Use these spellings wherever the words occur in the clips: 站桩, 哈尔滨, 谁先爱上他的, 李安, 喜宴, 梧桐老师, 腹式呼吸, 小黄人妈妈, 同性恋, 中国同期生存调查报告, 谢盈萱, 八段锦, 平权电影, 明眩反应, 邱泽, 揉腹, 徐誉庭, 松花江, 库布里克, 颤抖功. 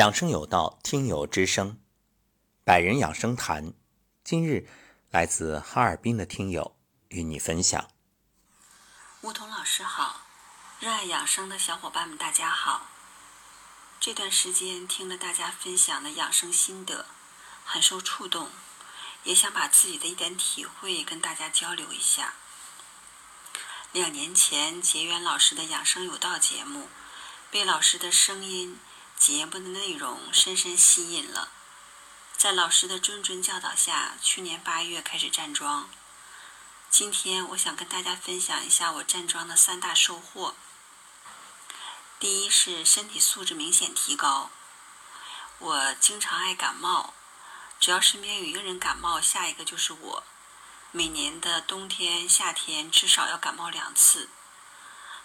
养生有道，听友之声，百人养生谈。今日来自哈尔滨的听友与你分享。梧桐老师好，热爱养生的小伙伴们大家好。这段时间听了大家分享的养生心得，很受触动，也想把自己的一点体会跟大家交流一下。2年前结缘老师的养生有道节目，被老师的声音、节目的内容深深吸引了，在老师的谆谆教导下，去年8月开始站桩。今天我想跟大家分享一下我站桩的3大收获。第一是身体素质明显提高。我经常爱感冒，只要身边有一个人感冒，下一个就是我。每年的冬天、夏天至少要感冒2次。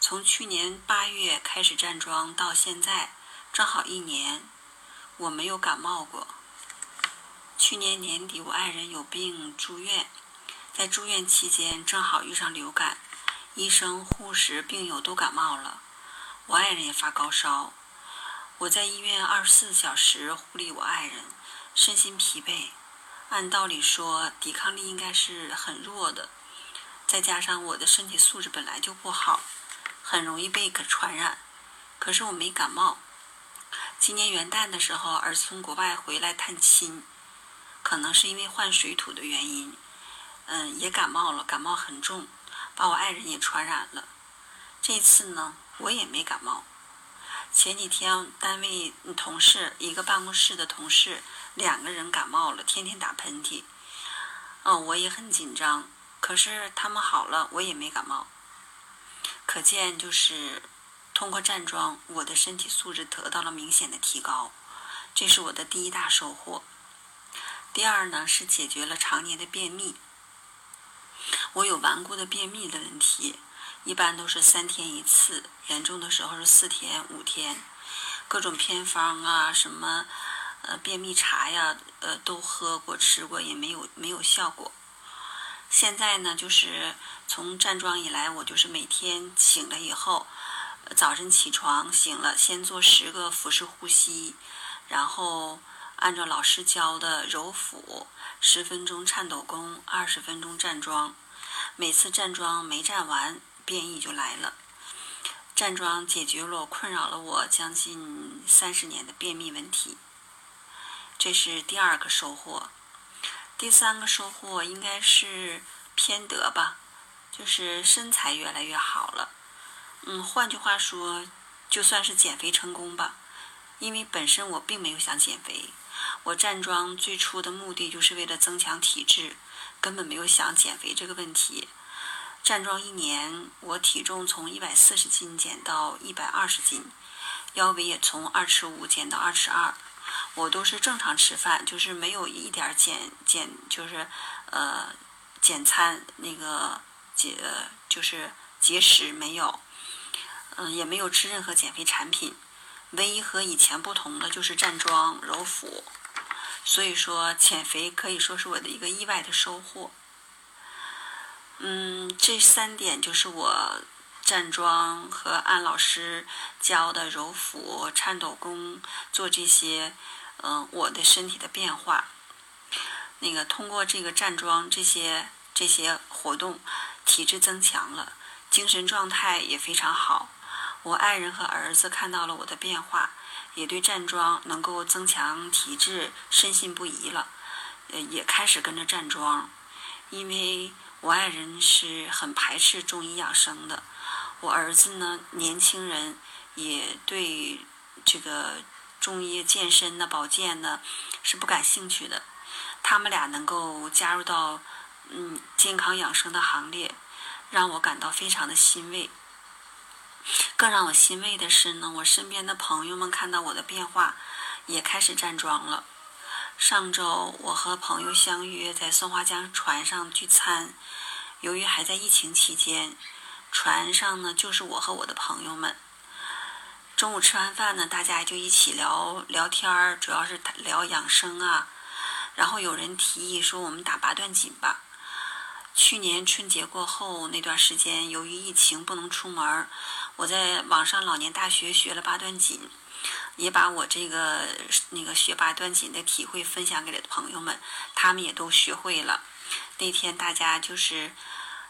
从去年8月开始站桩到现在，正好1年，我没有感冒过。去年年底我爱人有病住院，在住院期间正好遇上流感，医生、护士、病友都感冒了，我爱人也发高烧。我在医院24小时护理我爱人，身心疲惫。按道理说抵抗力应该是很弱的，再加上我的身体素质本来就不好，很容易被传染，可是我没感冒。今年元旦的时候，儿子从国外回来探亲，可能是因为换水土的原因，也感冒了，感冒很重，把我爱人也传染了。这次呢，我也没感冒。前几天单位同事，一个办公室的同事，2个人感冒了，天天打喷嚏。我也很紧张，可是他们好了，我也没感冒。可见就是通过站桩，我的身体素质得到了明显的提高，这是我的第1大收获。第二呢，是解决了常年的便秘。我有顽固的便秘的问题，一般都是3天1次，严重的时候是4天5天，各种偏方啊，什么便秘茶呀，都喝过吃过，也没有效果。现在呢，就是从站桩以来，我就是每天醒了以后，早晨起床醒了，先做10个腹式呼吸，然后按照老师教的揉腹，10分钟颤抖功，20分钟站桩。每次站桩没站完，便意就来了。站桩解决了困扰了我将近30年的便秘问题，这是第2个收获。第3个收获应该是偏得吧，就是身材越来越好了。换句话说，就算是减肥成功吧，因为本身我并没有想减肥，我站桩最初的目的就是为了增强体质，根本没有想减肥这个问题。站桩1年，我体重从140斤减到120斤，腰围也从25减到22。我都是正常吃饭，就是没有一点减，就是减餐那个就是节食没有。也没有吃任何减肥产品，唯一和以前不同的就是站桩揉腹。所以说减肥可以说是我的一个意外的收获。这3点就是我站桩和按老师教的揉腹、颤抖功做这些，我的身体的变化。那个通过这个站桩这些活动，体质增强了，精神状态也非常好。我爱人和儿子看到了我的变化，也对站桩能够增强体质深信不疑了，也开始跟着站桩。因为我爱人是很排斥中医养生的，我儿子呢，年轻人也对这个中医健身的保健呢是不感兴趣的。他们俩能够加入到健康养生的行列，让我感到非常的欣慰。更让我欣慰的是呢，我身边的朋友们看到我的变化，也开始站桩了。上周我和朋友相约在松花江船上聚餐，由于还在疫情期间，船上呢就是我和我的朋友们。中午吃完饭呢，大家就一起聊天，主要是聊养生啊。然后有人提议说，我们打8段锦吧。去年春节过后那段时间，由于疫情不能出门，我在网上老年大学学了8段锦，也把我这个学八段锦的体会分享给了朋友们，他们也都学会了。那天大家就是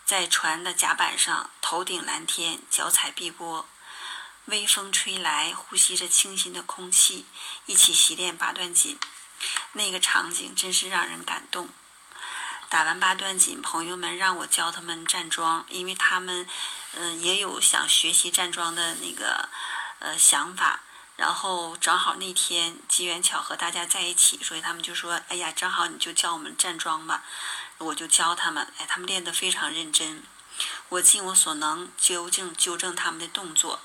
在船的甲板上，头顶蓝天，脚踩碧波，微风吹来，呼吸着清新的空气，一起习练八段锦。那个场景真是让人感动。打完八段锦，朋友们让我教他们站桩，因为他们也有想学习站桩的那个想法。然后正好那天机缘巧合大家在一起，所以他们就说，哎呀，正好你就教我们站桩吧。我就教他们，哎，他们练得非常认真，我尽我所能纠正他们的动作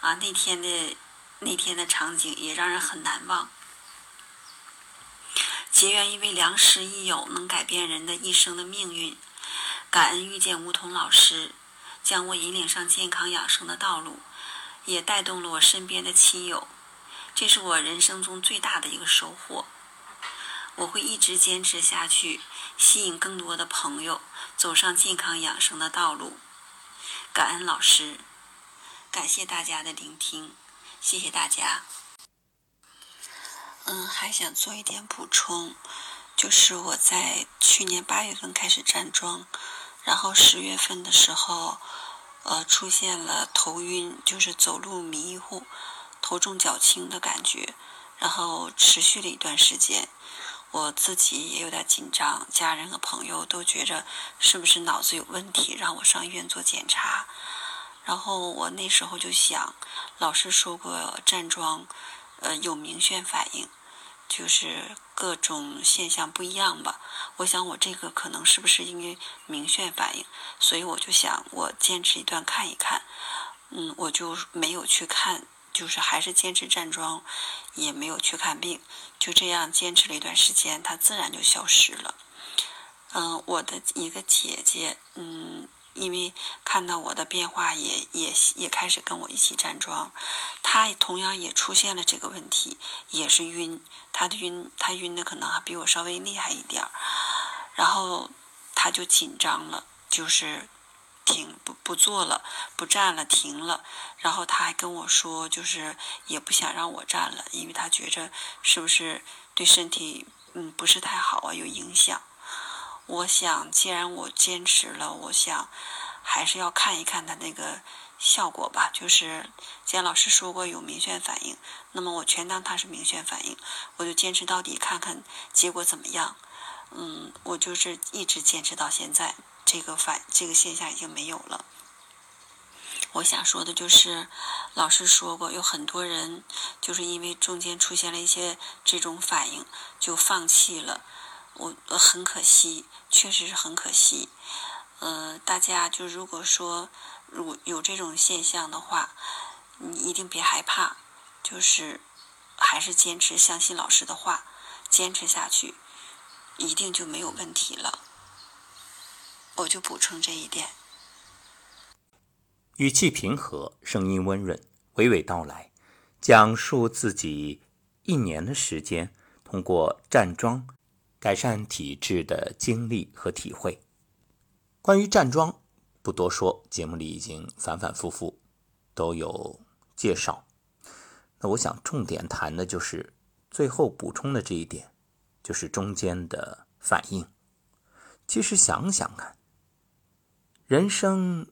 啊。那天的场景也让人很难忘。结缘一位良师益友，能改变人的一生的命运。感恩遇见梧桐老师，将我引领上健康养生的道路，也带动了我身边的亲友，这是我人生中最大的一个收获。我会一直坚持下去，吸引更多的朋友走上健康养生的道路。感恩老师，感谢大家的聆听，谢谢大家。还想做一点补充，就是我在去年8月份开始站桩，然后10月份的时候出现了头晕，就是走路迷糊，头重脚轻的感觉，然后持续了一段时间。我自己也有点紧张，家人和朋友都觉着是不是脑子有问题，让我上医院做检查。然后我那时候就想，老师说过站桩有明眩反应，就是各种现象不一样吧，我想我这个可能是不是因为明眩反应，所以我就想我坚持一段看一看。我就没有去看，就是还是坚持站桩，也没有去看病，就这样坚持了一段时间，它自然就消失了。我的一个姐姐因为看到我的变化也开始跟我一起站桩，她同样也出现了这个问题，也是晕，她晕的可能还比我稍微厉害一点，然后她就紧张了，就是停不做了，不站了，停了。然后她还跟我说，就是也不想让我站了，因为她觉着是不是对身体不是太好啊，有影响。我想既然我坚持了，我想还是要看一看它那个效果吧，就是既然老师说过有明眩反应，那么我全当它是明眩反应，我就坚持到底，看看结果怎么样。我就是一直坚持到现在，这个现象已经没有了。我想说的就是老师说过，有很多人就是因为中间出现了一些这种反应就放弃了，我很可惜，确实是很可惜。大家就如果说有这种现象的话，你一定别害怕，就是还是坚持，相信老师的话，坚持下去，一定就没有问题了。我就补充这一点。语气平和，声音温润，娓娓道来，讲述自己1年的时间，通过站桩改善体质的经历和体会。关于站桩不多说，节目里已经反复都有介绍。那我想重点谈的就是最后补充的这一点，就是中间的反应。其实想想看，人生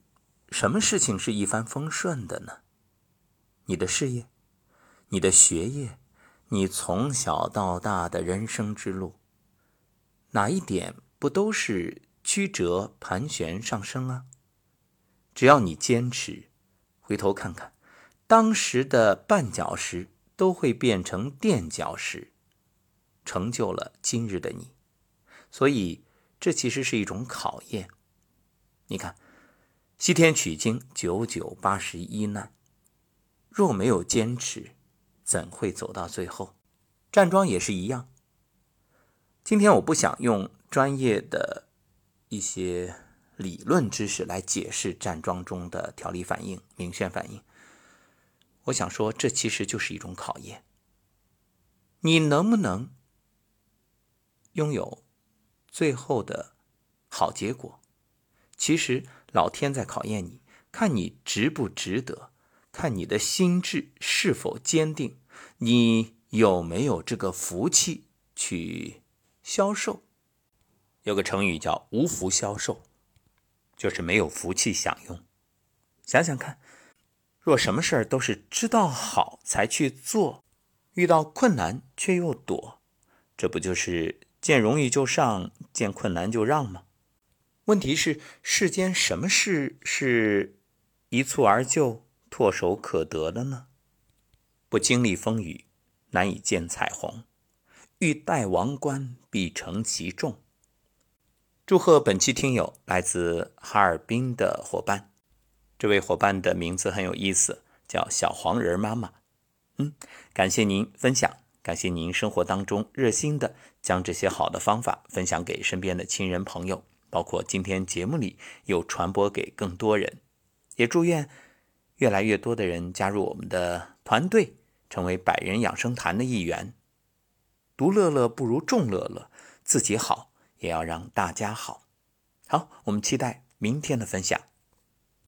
什么事情是一帆风顺的呢？你的事业，你的学业，你从小到大的人生之路，哪一点不都是曲折盘旋上升啊？只要你坚持，回头看看，当时的绊脚石都会变成垫脚石，成就了今日的你。所以这其实是一种考验。你看，西天取经981难，若没有坚持，怎会走到最后？站桩也是一样。今天我不想用专业的一些理论知识来解释站桩中的条理反应、明眩反应。我想说，这其实就是一种考验。你能不能拥有最后的好结果？其实老天在考验你，看你值不值得，看你的心智是否坚定，你有没有这个福气去消受？有个成语叫无福消受，就是没有福气享用。想想看，若什么事儿都是知道好才去做，遇到困难却又躲，这不就是见容易就上，见困难就让吗？问题是，世间什么事是一蹴而就、唾手可得的呢？不经历风雨，难以见彩虹。欲戴王冠，必承其重。祝贺本期听友来自哈尔滨的伙伴，这位伙伴的名字很有意思，叫小黄人妈妈。感谢您分享，感谢您生活当中热心的将这些好的方法分享给身边的亲人朋友，包括今天节目里又传播给更多人。也祝愿越来越多的人加入我们的团队，成为百人养生坛的一员。独乐乐不如众乐乐，自己好也要让大家好。好，我们期待明天的分享。